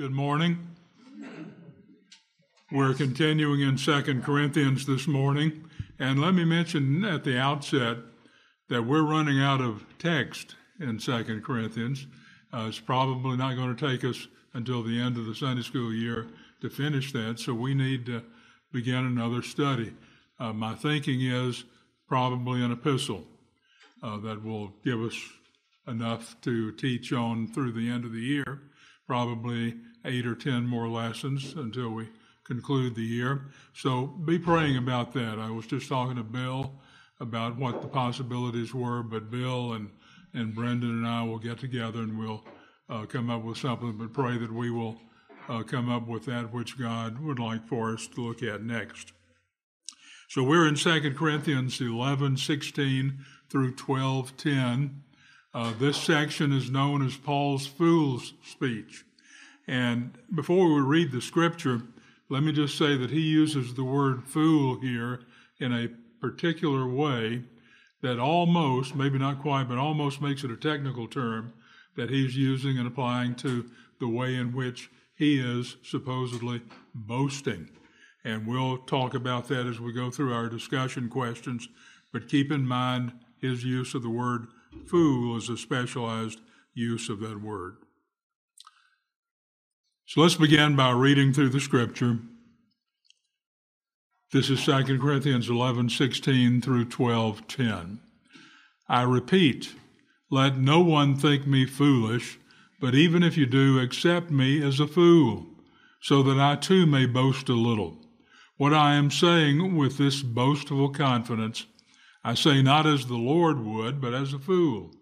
Good morning. We're continuing in 2 Corinthians this morning, and let me mention at the outset that we're running out of text in 2 Corinthians. It's probably not going to take us until the end of the Sunday school year to finish that, so we need to begin another study. My thinking is probably an epistle that will give us enough to teach on through the end of the year, probably 8 or 10 more lessons until we conclude the year. So be praying about that. I was just talking to Bill about what the possibilities were, but Bill and Brendan and I will get together and we'll come up with something, but pray that we will come up with that which God would like for us to look at next. So we're in 2 Corinthians 11:16 through 12:10. This section is known as Paul's Fool's Speech. And before we read the scripture, let me just say that he uses the word fool here in a particular way that almost, maybe not quite, but almost makes it a technical term that he's using and applying to the way in which he is supposedly boasting. And we'll talk about that as we go through our discussion questions, but keep in mind his use of the word fool is a specialized use of that word. So let's begin by reading through the scripture. This is 2 Corinthians 11:16 through 12:10. I repeat, let no one think me foolish, but even if you do, accept me as a fool, so that I too may boast a little. What I am saying with this boastful confidence I say not as the Lord would, but as a fool.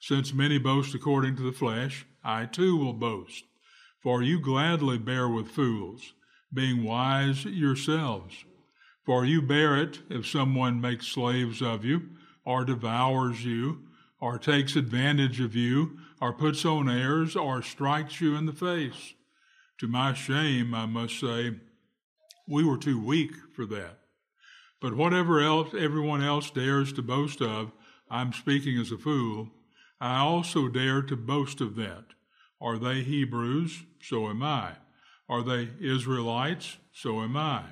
Since many boast according to the flesh, I too will boast. For you gladly bear with fools, being wise yourselves. For you bear it if someone makes slaves of you, or devours you, or takes advantage of you, or puts on airs, or strikes you in the face. To my shame, I must say, we were too weak for that. But whatever else everyone else dares to boast of, I'm speaking as a fool, I also dare to boast of that. Are they Hebrews? So am I. Are they Israelites? So am I.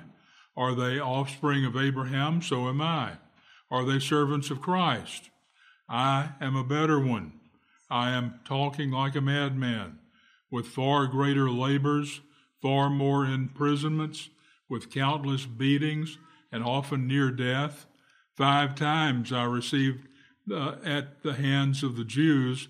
Are they offspring of Abraham? So am I. Are they servants of Christ? I am a better one. I am talking like a madman, with far greater labors, far more imprisonments, with countless beatings, and often near death. 5 times I received at the hands of the Jews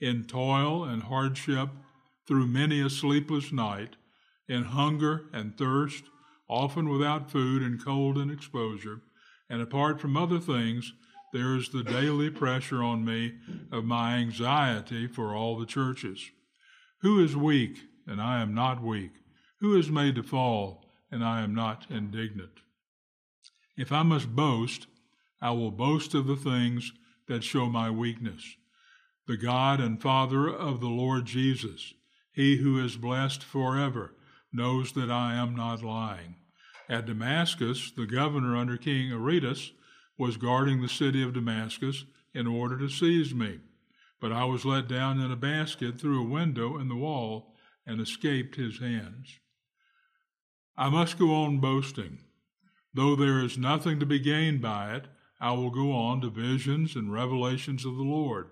in toil and hardship, through many a sleepless night, in hunger and thirst, often without food and cold and exposure, and apart from other things, there is the daily pressure on me of my anxiety for all the churches. Who is weak, and I am not weak? Who is made to fall, and I am not indignant? If I must boast, I will boast of the things that show my weakness. The God and Father of the Lord Jesus, he who is blessed forever, knows that I am not lying. At Damascus, the governor under King Aretas was guarding the city of Damascus in order to seize me, but I was let down in a basket through a window in the wall and escaped his hands. I must go on boasting. Though there is nothing to be gained by it, I will go on to visions and revelations of the Lord.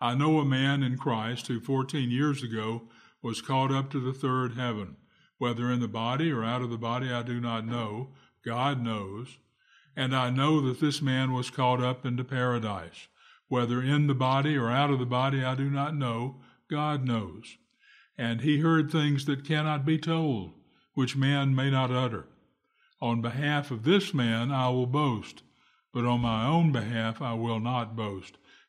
I know a man in Christ who 14 years ago was caught up to the 3rd heaven, whether in the body or out of the body I do not know, God knows, and I know that this man was caught up into paradise, whether in the body or out of the body I do not know, God knows, and he heard things that cannot be told, which man may not utter. On behalf of this man I will boast, but on my own behalf I will not boast,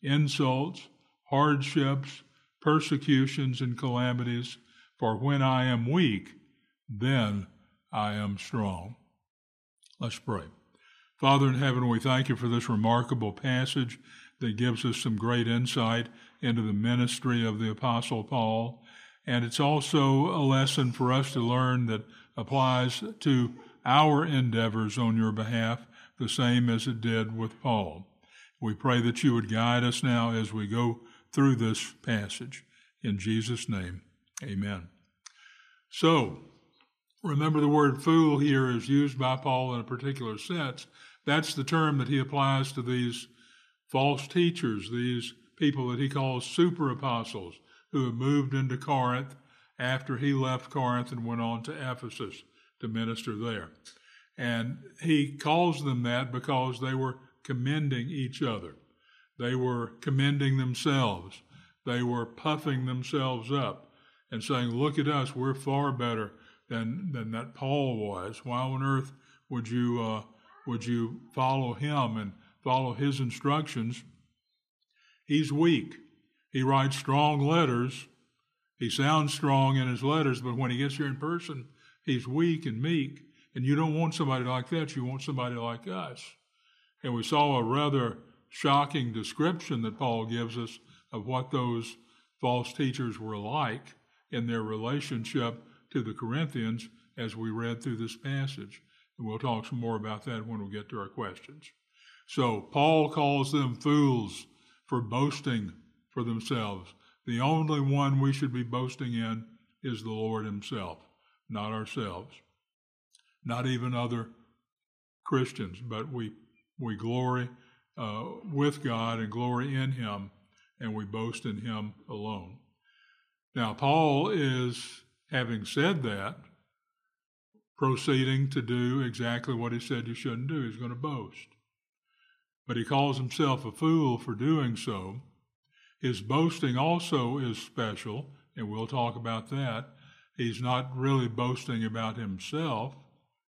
insults, hardships, persecutions, and calamities, for when I am weak, then I am strong." Let's pray. Father in heaven, we thank you for this remarkable passage that gives us some great insight into the ministry of the Apostle Paul. And it's also a lesson for us to learn that applies to our endeavors on your behalf, the same as it did with Paul. We pray that you would guide us now as we go through this passage. In Jesus' name, amen. So, remember the word fool here is used by Paul in a particular sense. That's the term that he applies to these false teachers, these people that he calls super apostles, who have moved into Corinth after he left Corinth and went on to Ephesus to minister there. And he calls them that because they were commending each other. They were commending themselves. They were puffing themselves up and saying, "Look at us, we're far better than that Paul was. Why on earth would you follow him and follow his instructions? He's weak. He writes strong letters. He sounds strong in his letters, but when he gets here in person, he's weak and meek. And you don't want somebody like that. You want somebody like us." And we saw a rather shocking description that Paul gives us of what those false teachers were like in their relationship to the Corinthians as we read through this passage. And we'll talk some more about that when we get to our questions. So Paul calls them fools for boasting for themselves. The only one we should be boasting in is the Lord himself, not ourselves, not even other Christians, but we glory with God and glory in him, and we boast in him alone. Now, Paul is, having said that, proceeding to do exactly what he said you shouldn't do. He's going to boast. But he calls himself a fool for doing so. His boasting also is special, and we'll talk about that. He's not really boasting about himself.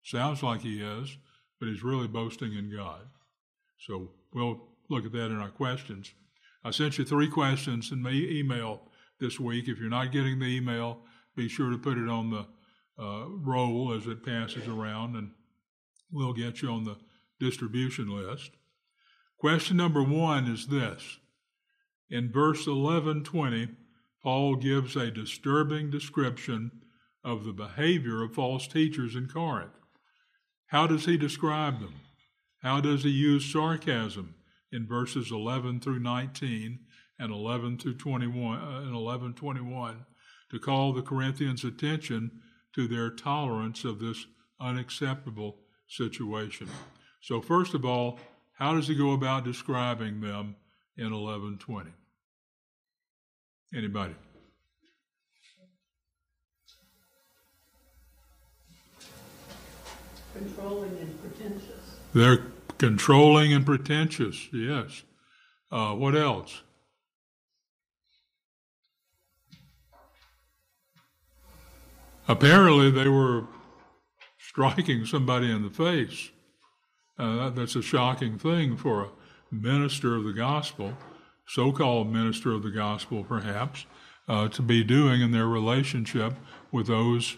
Sounds like he is, but he's really boasting in God. So we'll look at that in our questions. I sent you 3 questions in my email this week. If you're not getting the email, be sure to put it on the roll as it passes around, and we'll get you on the distribution list. Question number 1 is this. In verse 11:20, Paul gives a disturbing description of the behavior of false teachers in Corinth. How does he describe them? How does he use sarcasm in verses 11 through 19 and 11 through 21 and 11:21 to call the Corinthians' attention to their tolerance of this unacceptable situation? So first of all, how does he go about describing them in 11:20? Anybody? Controlling and pretentious. They're controlling and pretentious, yes. What else? Apparently they were striking somebody in the face. That's a shocking thing for a minister of the gospel, so-called minister of the gospel perhaps, to be doing in their relationship with those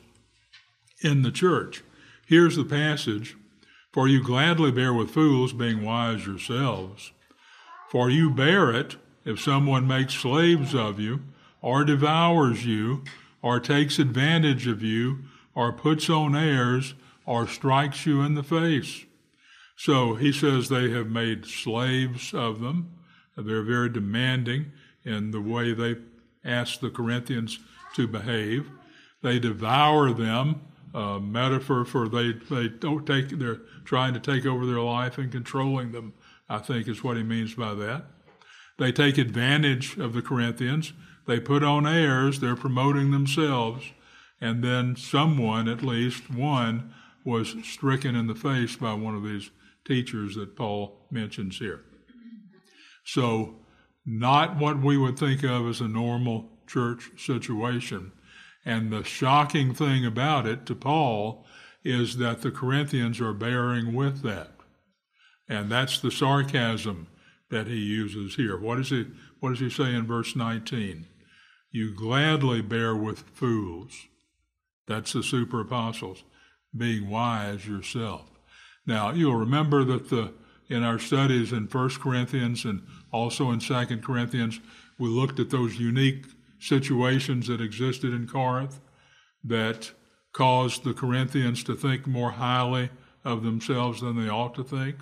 in the church. Here's the passage. "For you gladly bear with fools, being wise yourselves. For you bear it if someone makes slaves of you, or devours you, or takes advantage of you, or puts on airs, or strikes you in the face. So he says they have made slaves of them. They're very demanding in the way they ask the Corinthians to behave. They devour them, a metaphor for they're trying to take over their life and controlling them, I think is what he means by that. They take advantage of the Corinthians. They put on airs. They're promoting themselves. And then someone, at least one, was stricken in the face by one of these teachers that Paul mentions here. So not what we would think of as a normal church situation. And the shocking thing about it to Paul is that the Corinthians are bearing with that. And that's the sarcasm that he uses here. What does he say in verse 19? You gladly bear with fools. That's the super apostles, being wise yourself. Now, you'll remember that in our studies in 1 Corinthians and also in 2 Corinthians, we looked at those unique situations that existed in Corinth that caused the Corinthians to think more highly of themselves than they ought to think.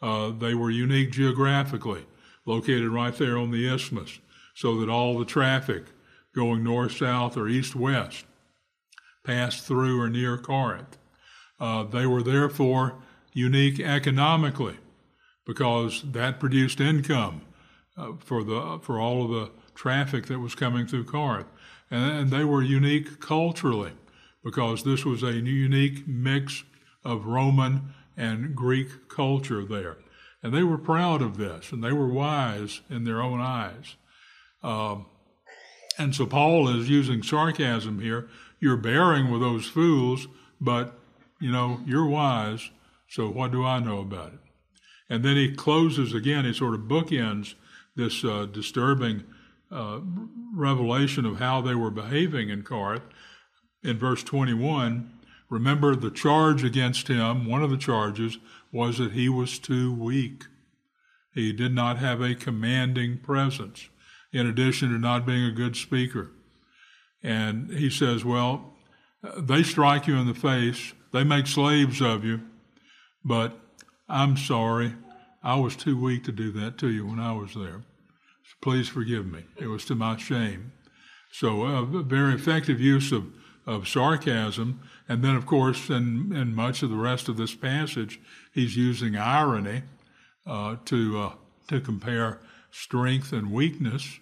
They were unique geographically, located right there on the isthmus, so that all the traffic going north, south, or east, west passed through or near Corinth. They were therefore unique economically because that produced income for all of the traffic that was coming through Corinth. And they were unique culturally because this was a unique mix of Roman and Greek culture there. And they were proud of this, and they were wise in their own eyes. And so Paul is using sarcasm here. You're bearing with those fools, but, you're wise, so what do I know about it? And then he closes again, he sort of bookends this disturbing revelation of how they were behaving in Corinth. In verse 21, remember the charge against him, one of the charges, was that he was too weak. He did not have a commanding presence, in addition to not being a good speaker. And he says, well, they strike you in the face, they make slaves of you, but I'm sorry, I was too weak to do that to you when I was there. So please forgive me. It was to my shame. So a very effective use of sarcasm. And then, of course, in much of the rest of this passage, he's using irony to compare strength and weakness.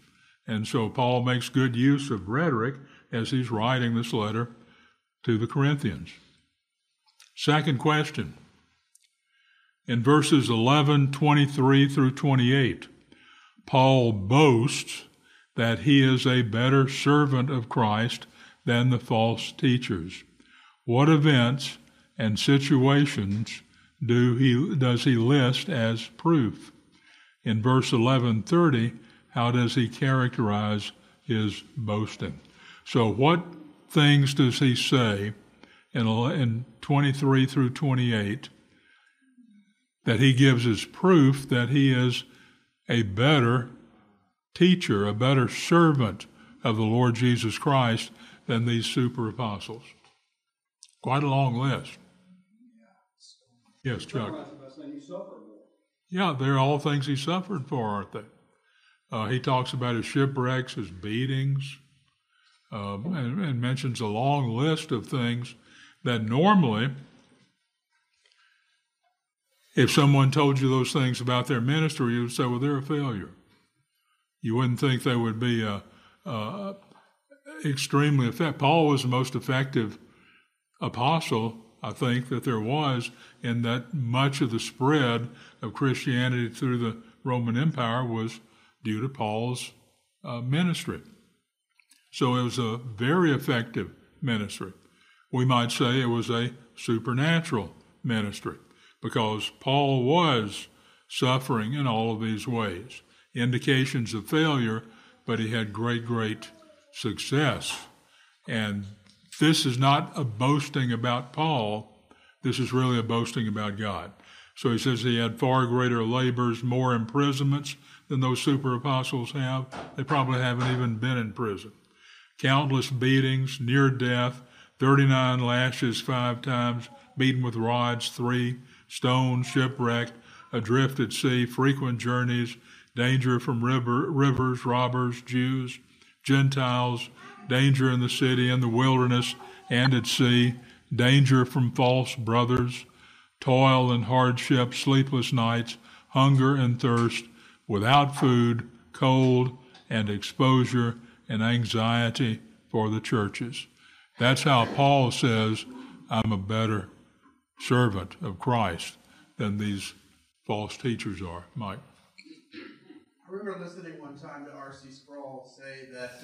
And so Paul makes good use of rhetoric as he's writing this letter to the Corinthians. Second question. In verses 11, 23 through 28, Paul boasts that he is a better servant of Christ than the false teachers. What events and situations does he list as proof? In verse 11:30, how does he characterize his boasting? So what things does he say in 23 through 28 that he gives as proof that he is a better teacher, a better servant of the Lord Jesus Christ than these super apostles? Quite a long list. Yes, Chuck. Yeah, they're all things he suffered for, aren't they? He talks about his shipwrecks, his beatings, and mentions a long list of things that normally, if someone told you those things about their ministry, you would say, well, they're a failure. You wouldn't think they would be extremely effective. Paul was the most effective apostle, I think, that there was, in that much of the spread of Christianity through the Roman Empire was due to Paul's ministry. So it was a very effective ministry. We might say it was a supernatural ministry because Paul was suffering in all of these ways, indications of failure, but he had great, great success. And this is not a boasting about Paul. This is really a boasting about God. So he says he had far greater labors, more imprisonments than those super apostles have. They probably haven't even been in prison. countless beatings, near death, 39 lashes 5 times, beaten with rods 3, stoned, shipwrecked, adrift at sea, frequent journeys, danger from rivers, robbers, Jews, Gentiles, danger in the city, in the wilderness, and at sea, danger from false brothers, toil and hardship, sleepless nights, hunger and thirst, without food, cold, and exposure and anxiety for the churches. That's how Paul says, I'm a better servant of Christ than these false teachers are. Mike? I remember listening one time to R.C. Sproul say that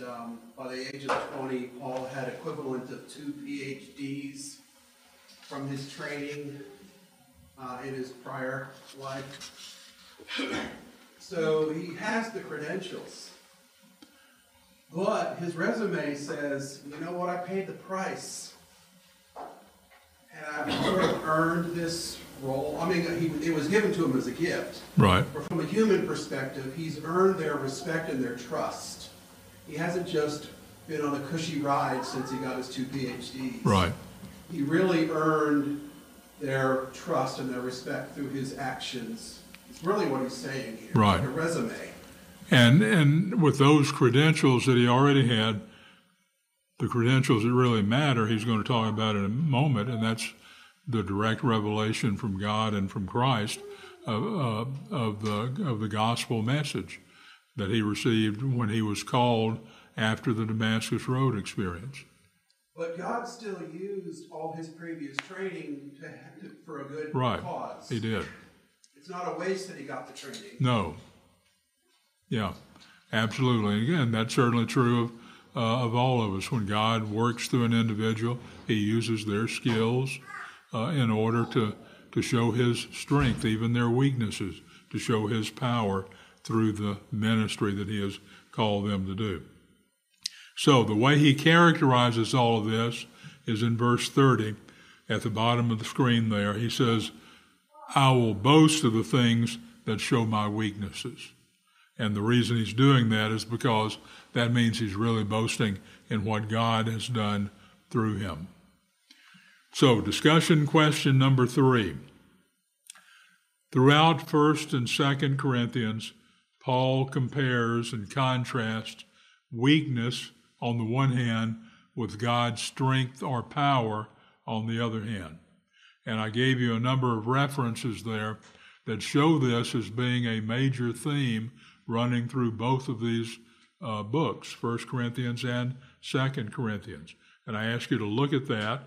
by the age of 20, Paul had equivalent of 2 PhDs from his training in his prior life. So he has the credentials. But his resume says, you know what, I paid the price. And I've sort of earned this role. I mean, it was given to him as a gift. Right. But from a human perspective, he's earned their respect and their trust. He hasn't just been on a cushy ride since he got his 2 PhDs. Right. He really earned their trust and their respect through his actions. It's really what he's saying here. Right. Like a resume. And with those credentials that he already had, the credentials that really matter, he's going to talk about in a moment, and that's the direct revelation from God and from Christ of the gospel message that he received when he was called after the Damascus Road experience. But God still used all his previous training for a good cause. He did. It's not a waste that he got the training. No. Yeah, absolutely. Again, that's certainly true of all of us. When God works through an individual, he uses their skills in order to show his strength, even their weaknesses, to show his power through the ministry that he has called them to do. So the way he characterizes all of this is in verse 30 at the bottom of the screen there. He says, I will boast of the things that show my weaknesses. And the reason he's doing that is because that means he's really boasting in what God has done through him. So, discussion question number 3. Throughout 1st and 2nd Corinthians, Paul compares and contrasts weakness on the one hand with God's strength or power on the other hand. And I gave you a number of references there that show this as being a major theme running through both of these books, 1 Corinthians and 2 Corinthians. And I ask you to look at that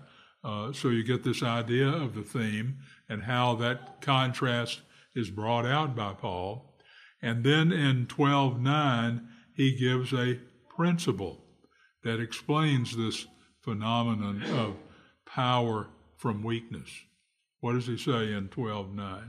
so you get this idea of the theme and how that contrast is brought out by Paul. And then in 12:9, he gives a principle that explains this phenomenon of power from weakness. What does he say in 12:9?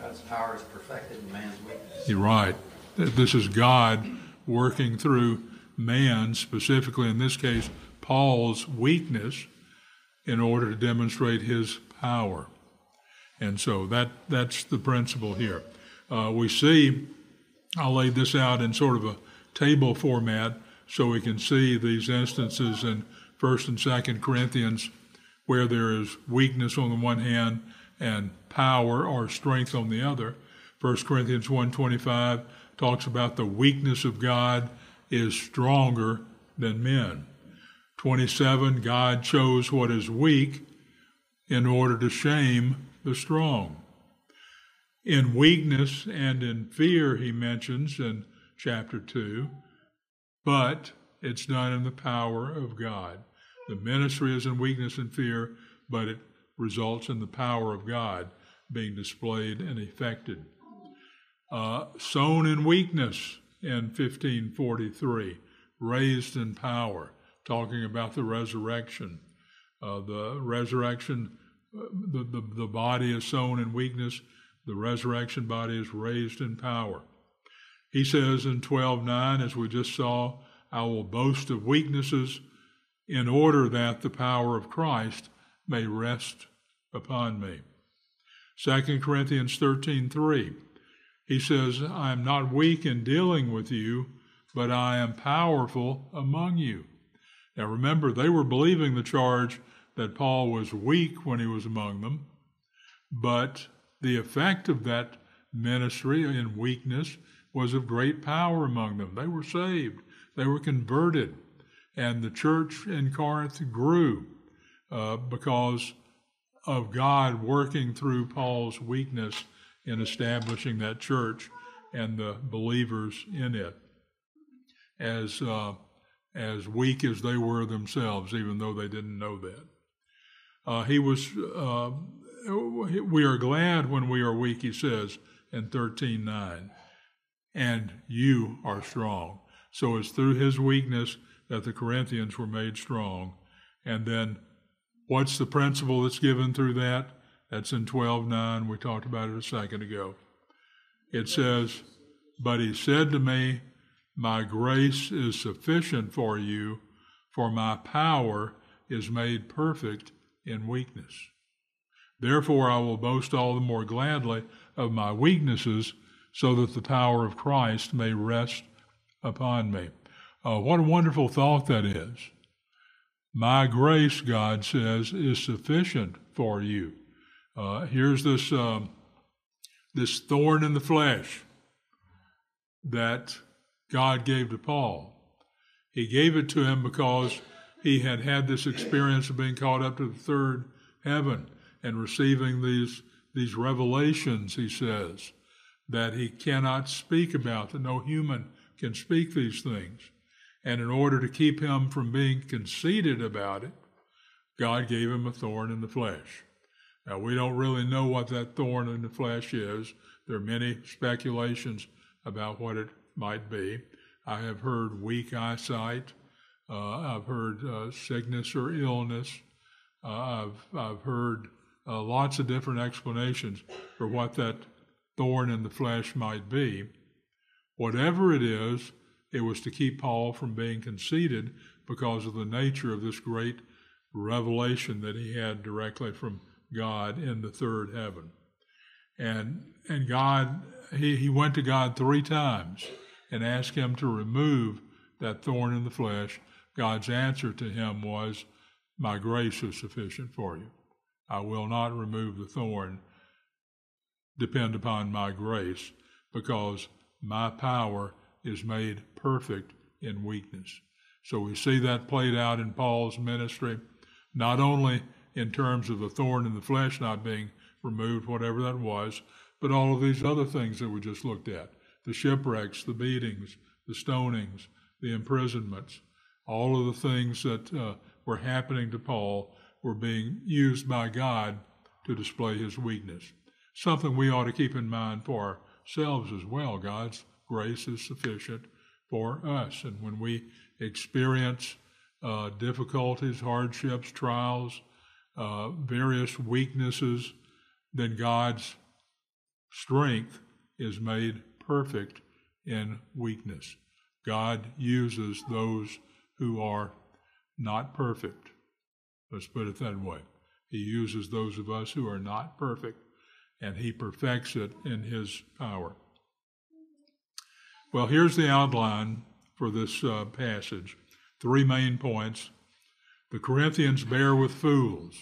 God's power is perfected in man's weakness. You're right. This is God working through man, specifically in this case, Paul's weakness, in order to demonstrate his power. And so that's the principle here. We see, I laid this out in sort of a table format so we can see these instances in 1st and 2nd Corinthians where there is weakness on the one hand and power or strength on the other. 1 Corinthians 1:25 talks about the weakness of God is stronger than men. 27, God chose what is weak in order to shame the strong. In weakness and in fear, he mentions in chapter 2, but it's done in the power of God. The ministry is in weakness and fear, but it results in the power of God being displayed and effected. Sown in weakness in 1543, raised in power, talking about the resurrection. The resurrection, the body is sown in weakness, the resurrection body is raised in power. He says in 12:9, as we just saw, I will boast of weaknesses in order that the power of Christ may rest upon me. 2 Corinthians 13:3, He says, I am not weak in dealing with you, but I am powerful among you. Now remember, they were believing the charge that Paul was weak when he was among them, but the effect of that ministry in weakness was of great power among them. They were saved. They were converted. And the church in Corinth grew because of God working through Paul's weakness in establishing that church and the believers in it, as weak as they were themselves, even though they didn't know that. We are glad when we are weak, he says in 13:9, and you are strong. So it's through his weakness that the Corinthians were made strong. And then what's the principle that's given through that? That's in 12:9. We talked about it a second ago. It says, but he said to me, my grace is sufficient for you, for my power is made perfect in weakness. Therefore, I will boast all the more gladly of my weaknesses, so that the power of Christ may rest upon me. What a wonderful thought that is. My grace, God says, is sufficient for you. Here's this this thorn in the flesh that God gave to Paul. He gave it to him because he had had this experience of being caught up to the third heaven and receiving these revelations, he says, that he cannot speak about, that no human can speak these things. And in order to keep him from being conceited about it, God gave him a thorn in the flesh. Now, we don't really know what that thorn in the flesh is. There are many speculations about what it might be. I have heard weak eyesight. I've heard sickness or illness. I've heard lots of different explanations for what that thorn in the flesh might be. Whatever it is, it was to keep Paul from being conceited because of the nature of this great revelation that he had directly from God in the third heaven. And God, he went to God three times and asked him to remove that thorn in the flesh. God's answer to him was, my grace is sufficient for you. I will not remove the thorn. Depend upon my grace, because my power is made perfect in weakness. So we see that played out in Paul's ministry, not only in terms of the thorn in the flesh not being removed, whatever that was, but all of these other things that we just looked at, the shipwrecks, the beatings, the stonings, the imprisonments, all of the things that were happening to Paul were being used by God to display his weakness. Something we ought to keep in mind for ourselves as well. God's grace is sufficient for us. And when we experience difficulties, hardships, trials, various weaknesses, then God's strength is made perfect in weakness. God uses those who are not perfect. Let's put it that way. He uses those of us who are not perfect, and he perfects it in his power. Well, here's the outline for this passage. Three main points. The Corinthians bear with fools.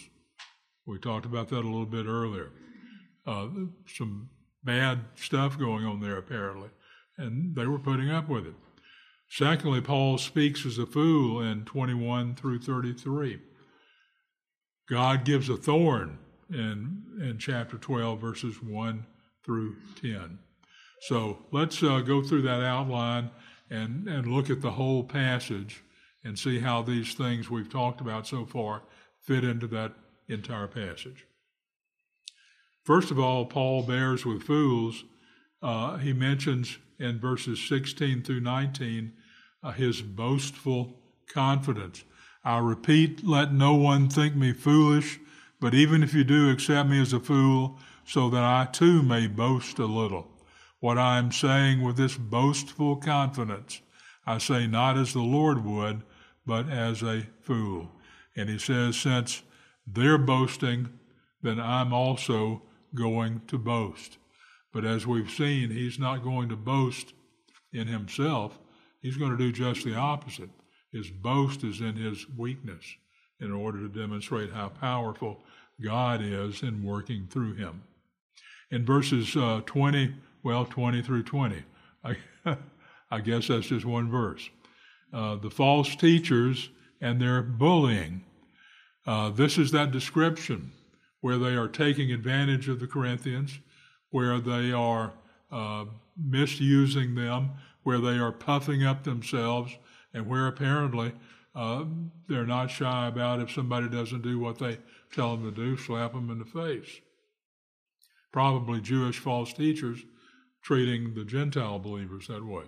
We talked about that a little bit earlier. Some bad stuff going on there, apparently, and they were putting up with it. Secondly, Paul speaks as a fool in 21 through 33. God gives a thorn in chapter 12, verses 1 through 10. So let's go through that outline and look at the whole passage and see how these things we've talked about so far fit into that entire passage. First of all, Paul bears with fools. He mentions in verses 16 through 19 his boastful confidence. I repeat, let no one think me foolish, but even if you do, accept me as a fool, so that I too may boast a little. What I am saying with this boastful confidence, I say not as the Lord would, but as a fool. And he says, since they're boasting, then I'm also going to boast. But as we've seen, he's not going to boast in himself. He's going to do just the opposite. His boast is in his weakness in order to demonstrate how powerful God is in working through him. In verses 20 through 20, I guess that's just one verse. The false teachers and their bullying. This is that description where they are taking advantage of the Corinthians, where they are misusing them, where they are puffing up themselves, and where apparently they're not shy about if somebody doesn't do what they tell them to do, slap them in the face. Probably Jewish false teachers treating the Gentile believers that way,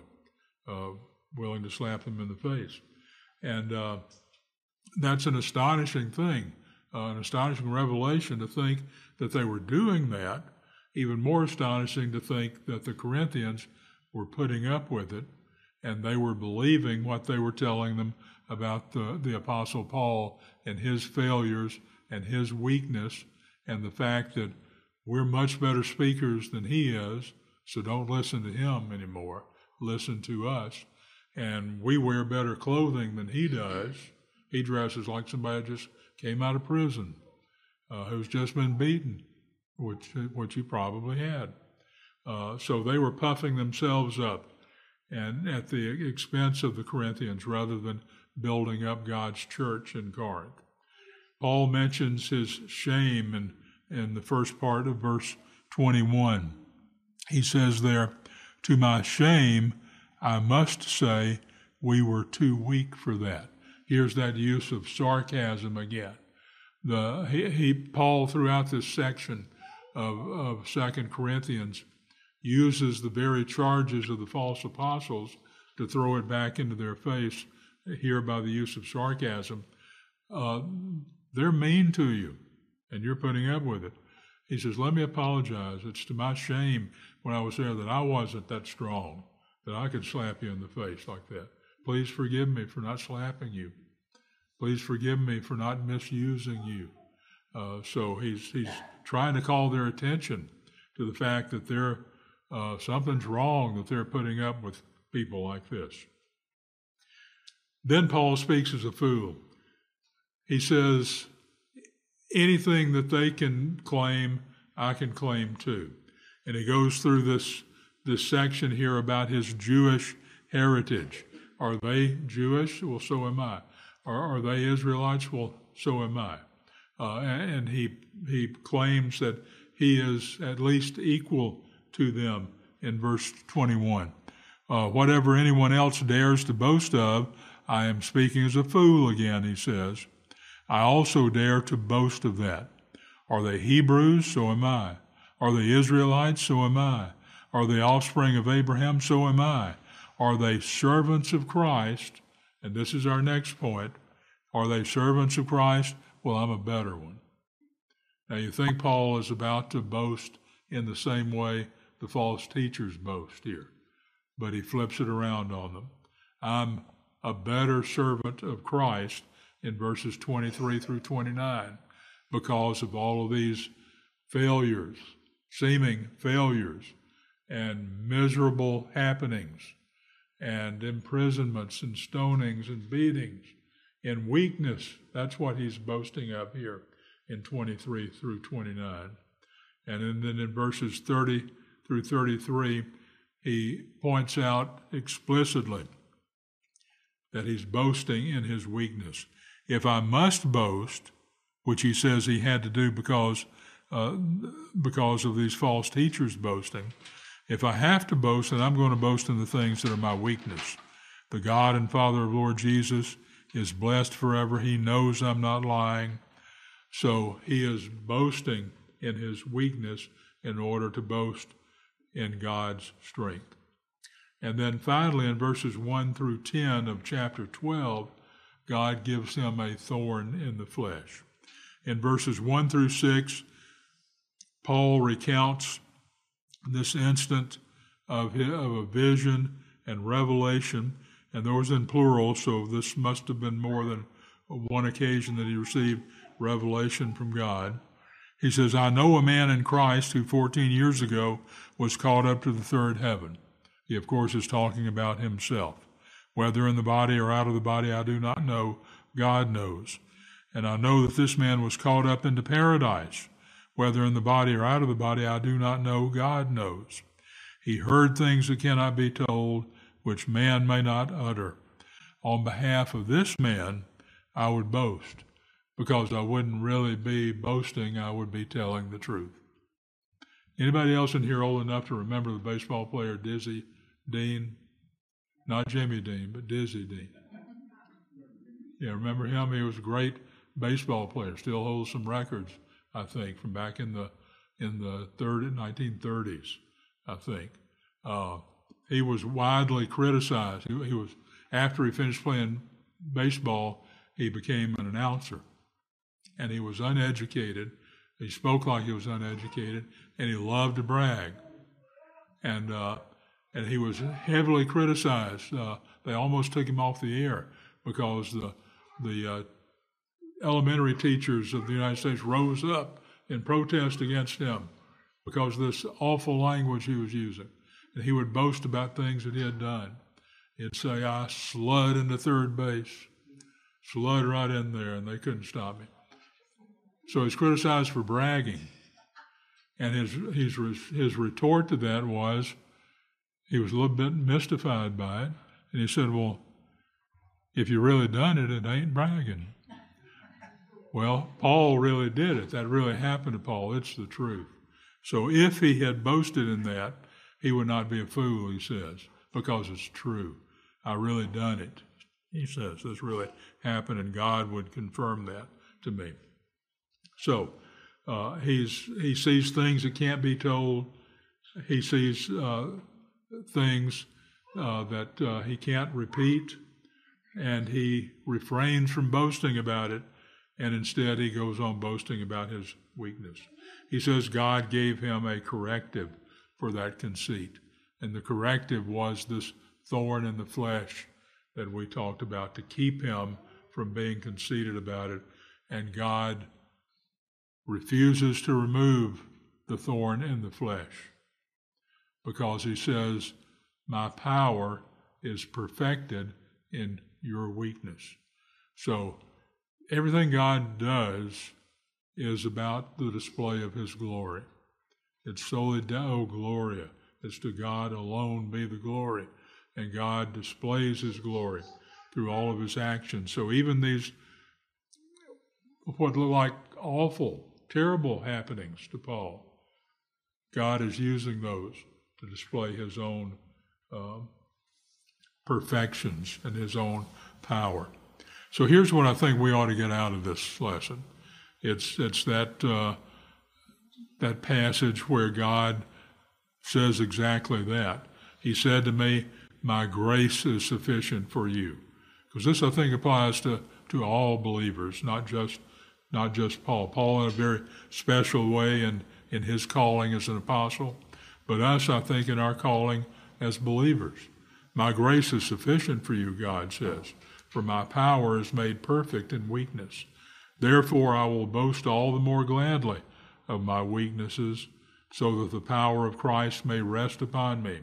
willing to slap them in the face. And that's an astonishing thing, an astonishing revelation to think that they were doing that. Even more astonishing to think that the Corinthians were putting up with it, and they were believing what they were telling them about the Apostle Paul and his failures and his weakness and the fact that we're much better speakers than he is, so don't listen to him anymore. Listen to us. And we wear better clothing than he does. He dresses like somebody who just came out of prison, who's just been beaten, which he probably had. So they were puffing themselves up, and at the expense of the Corinthians rather than building up God's church in Corinth. Paul mentions his shame in the first part of verse 21. He says there, "To my shame, I must say we were too weak for that." Here's that use of sarcasm again. Paul, throughout this section of 2 Corinthians, uses the very charges of the false apostles to throw it back into their face here by the use of sarcasm. They're mean to you, and you're putting up with it. He says, let me apologize. It's to my shame when I was there that I wasn't that strong, that I could slap you in the face like that. Please forgive me for not slapping you. Please forgive me for not misusing you. So he's trying to call their attention to the fact that they're something's wrong, that they're putting up with people like this. Then Paul speaks as a fool. He says, anything that they can claim, I can claim too. And he goes through this section here about his Jewish heritage. Are they Jewish? Well, so am I. Are they Israelites? Well, so am I. And he claims that he is at least equal to them in verse 21. Whatever anyone else dares to boast of, I am speaking as a fool again, he says. I also dare to boast of that. Are they Hebrews? So am I. Are they Israelites? So am I. Are they offspring of Abraham? So am I. Are they servants of Christ? And this is our next point. Are they servants of Christ? Well, I'm a better one. Now, you think Paul is about to boast in the same way the false teachers boast here, but he flips it around on them. I'm a better servant of Christ in verses 23 through 29 because of all of these failures, seeming failures, and miserable happenings, and imprisonments, and stonings, and beatings, and weakness. That's what he's boasting of here in 23 through 29. And then in verses 30 through 33, he points out explicitly that he's boasting in his weakness. If I must boast, which he says he had to do because of these false teachers boasting, if I have to boast, then I'm going to boast in the things that are my weakness. The God and Father of Lord Jesus is blessed forever. He knows I'm not lying. So he is boasting in his weakness in order to boast in God's strength. And then finally, in verses 1 through 10 of chapter 12, God gives him a thorn in the flesh. In verses 1 through 6, Paul recounts this instant of a vision and revelation, and those in plural, so this must have been more than one occasion that he received revelation from God. He says, I know a man in Christ who 14 years ago was caught up to the third heaven. He, of course, is talking about himself. Whether in the body or out of the body, I do not know. God knows. And I know that this man was caught up into paradise. Whether in the body or out of the body, I do not know. God knows. He heard things that cannot be told, which man may not utter. On behalf of this man, I would boast, because I wouldn't really be boasting, I would be telling the truth. Anybody else in here old enough to remember the baseball player Dizzy Dean? Not Jimmy Dean, but Dizzy Dean. Yeah, remember him? He was a great baseball player. Still holds some records, I think, from back in the 1930s, I think. He was widely criticized. He was, after he finished playing baseball, he became an announcer, and he was uneducated. He spoke like he was uneducated, and he loved to brag. And he was heavily criticized. They almost took him off the air because the elementary teachers of the United States rose up in protest against him because of this awful language he was using. And he would boast about things that he had done. He'd say, I slid into third base. Slid right in there, and they couldn't stop me. So he's criticized for bragging. And his retort to that was, he was a little bit mystified by it. And he said, well, if you really done it, it ain't bragging. Well, Paul really did it. That really happened to Paul. It's the truth. So if he had boasted in that, he would not be a fool, he says, because it's true. I really done it. He says, this really happened, and God would confirm that to me. So he sees things that can't be told. He sees things that he can't repeat, and he refrains from boasting about it, and instead he goes on boasting about his weakness. He says God gave him a corrective for that conceit, and the corrective was this thorn in the flesh that we talked about to keep him from being conceited about it, and God refuses to remove the thorn in the flesh because he says, my power is perfected in your weakness. So everything God does is about the display of his glory. It's soli Deo Gloria. It's to God alone be the glory. And God displays his glory through all of his actions. So even these, what look like awful, terrible happenings to Paul, God is using those to display his own perfections and his own power. So here's what I think we ought to get out of this lesson. It's that passage where God says exactly that. He said to me, my grace is sufficient for you. Because this, I think, applies to all believers, not just Paul. Paul in a very special way in his calling as an apostle, but us, I think, in our calling as believers. My grace is sufficient for you, God says, for my power is made perfect in weakness. Therefore, I will boast all the more gladly of my weaknesses, so that the power of Christ may rest upon me.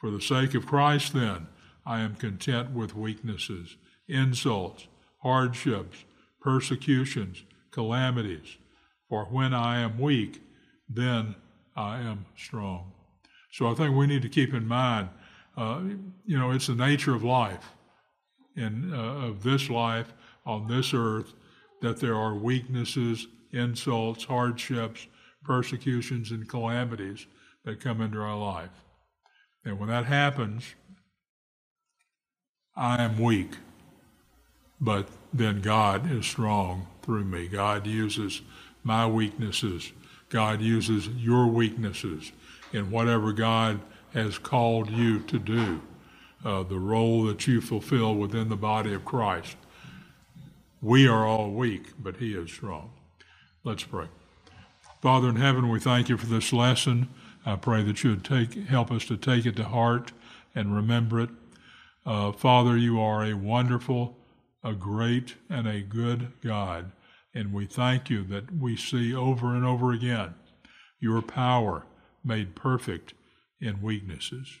For the sake of Christ, then, I am content with weaknesses, insults, hardships, persecutions, calamities. For when I am weak, then I am strong. So I think we need to keep in mind, it's the nature of life, of this life on this earth, that there are weaknesses, insults, hardships, persecutions, and calamities that come into our life. And when that happens, I am weak, but then God is strong through me. God uses my weaknesses. God uses your weaknesses in whatever God has called you to do, the role that you fulfill within the body of Christ. We are all weak, but he is strong. Let's pray. Father in heaven, we thank you for this lesson. I pray that you would help us to take it to heart and remember it. Father, you are a wonderful, a great, and a good God. And we thank you that we see over and over again your power made perfect in weaknesses.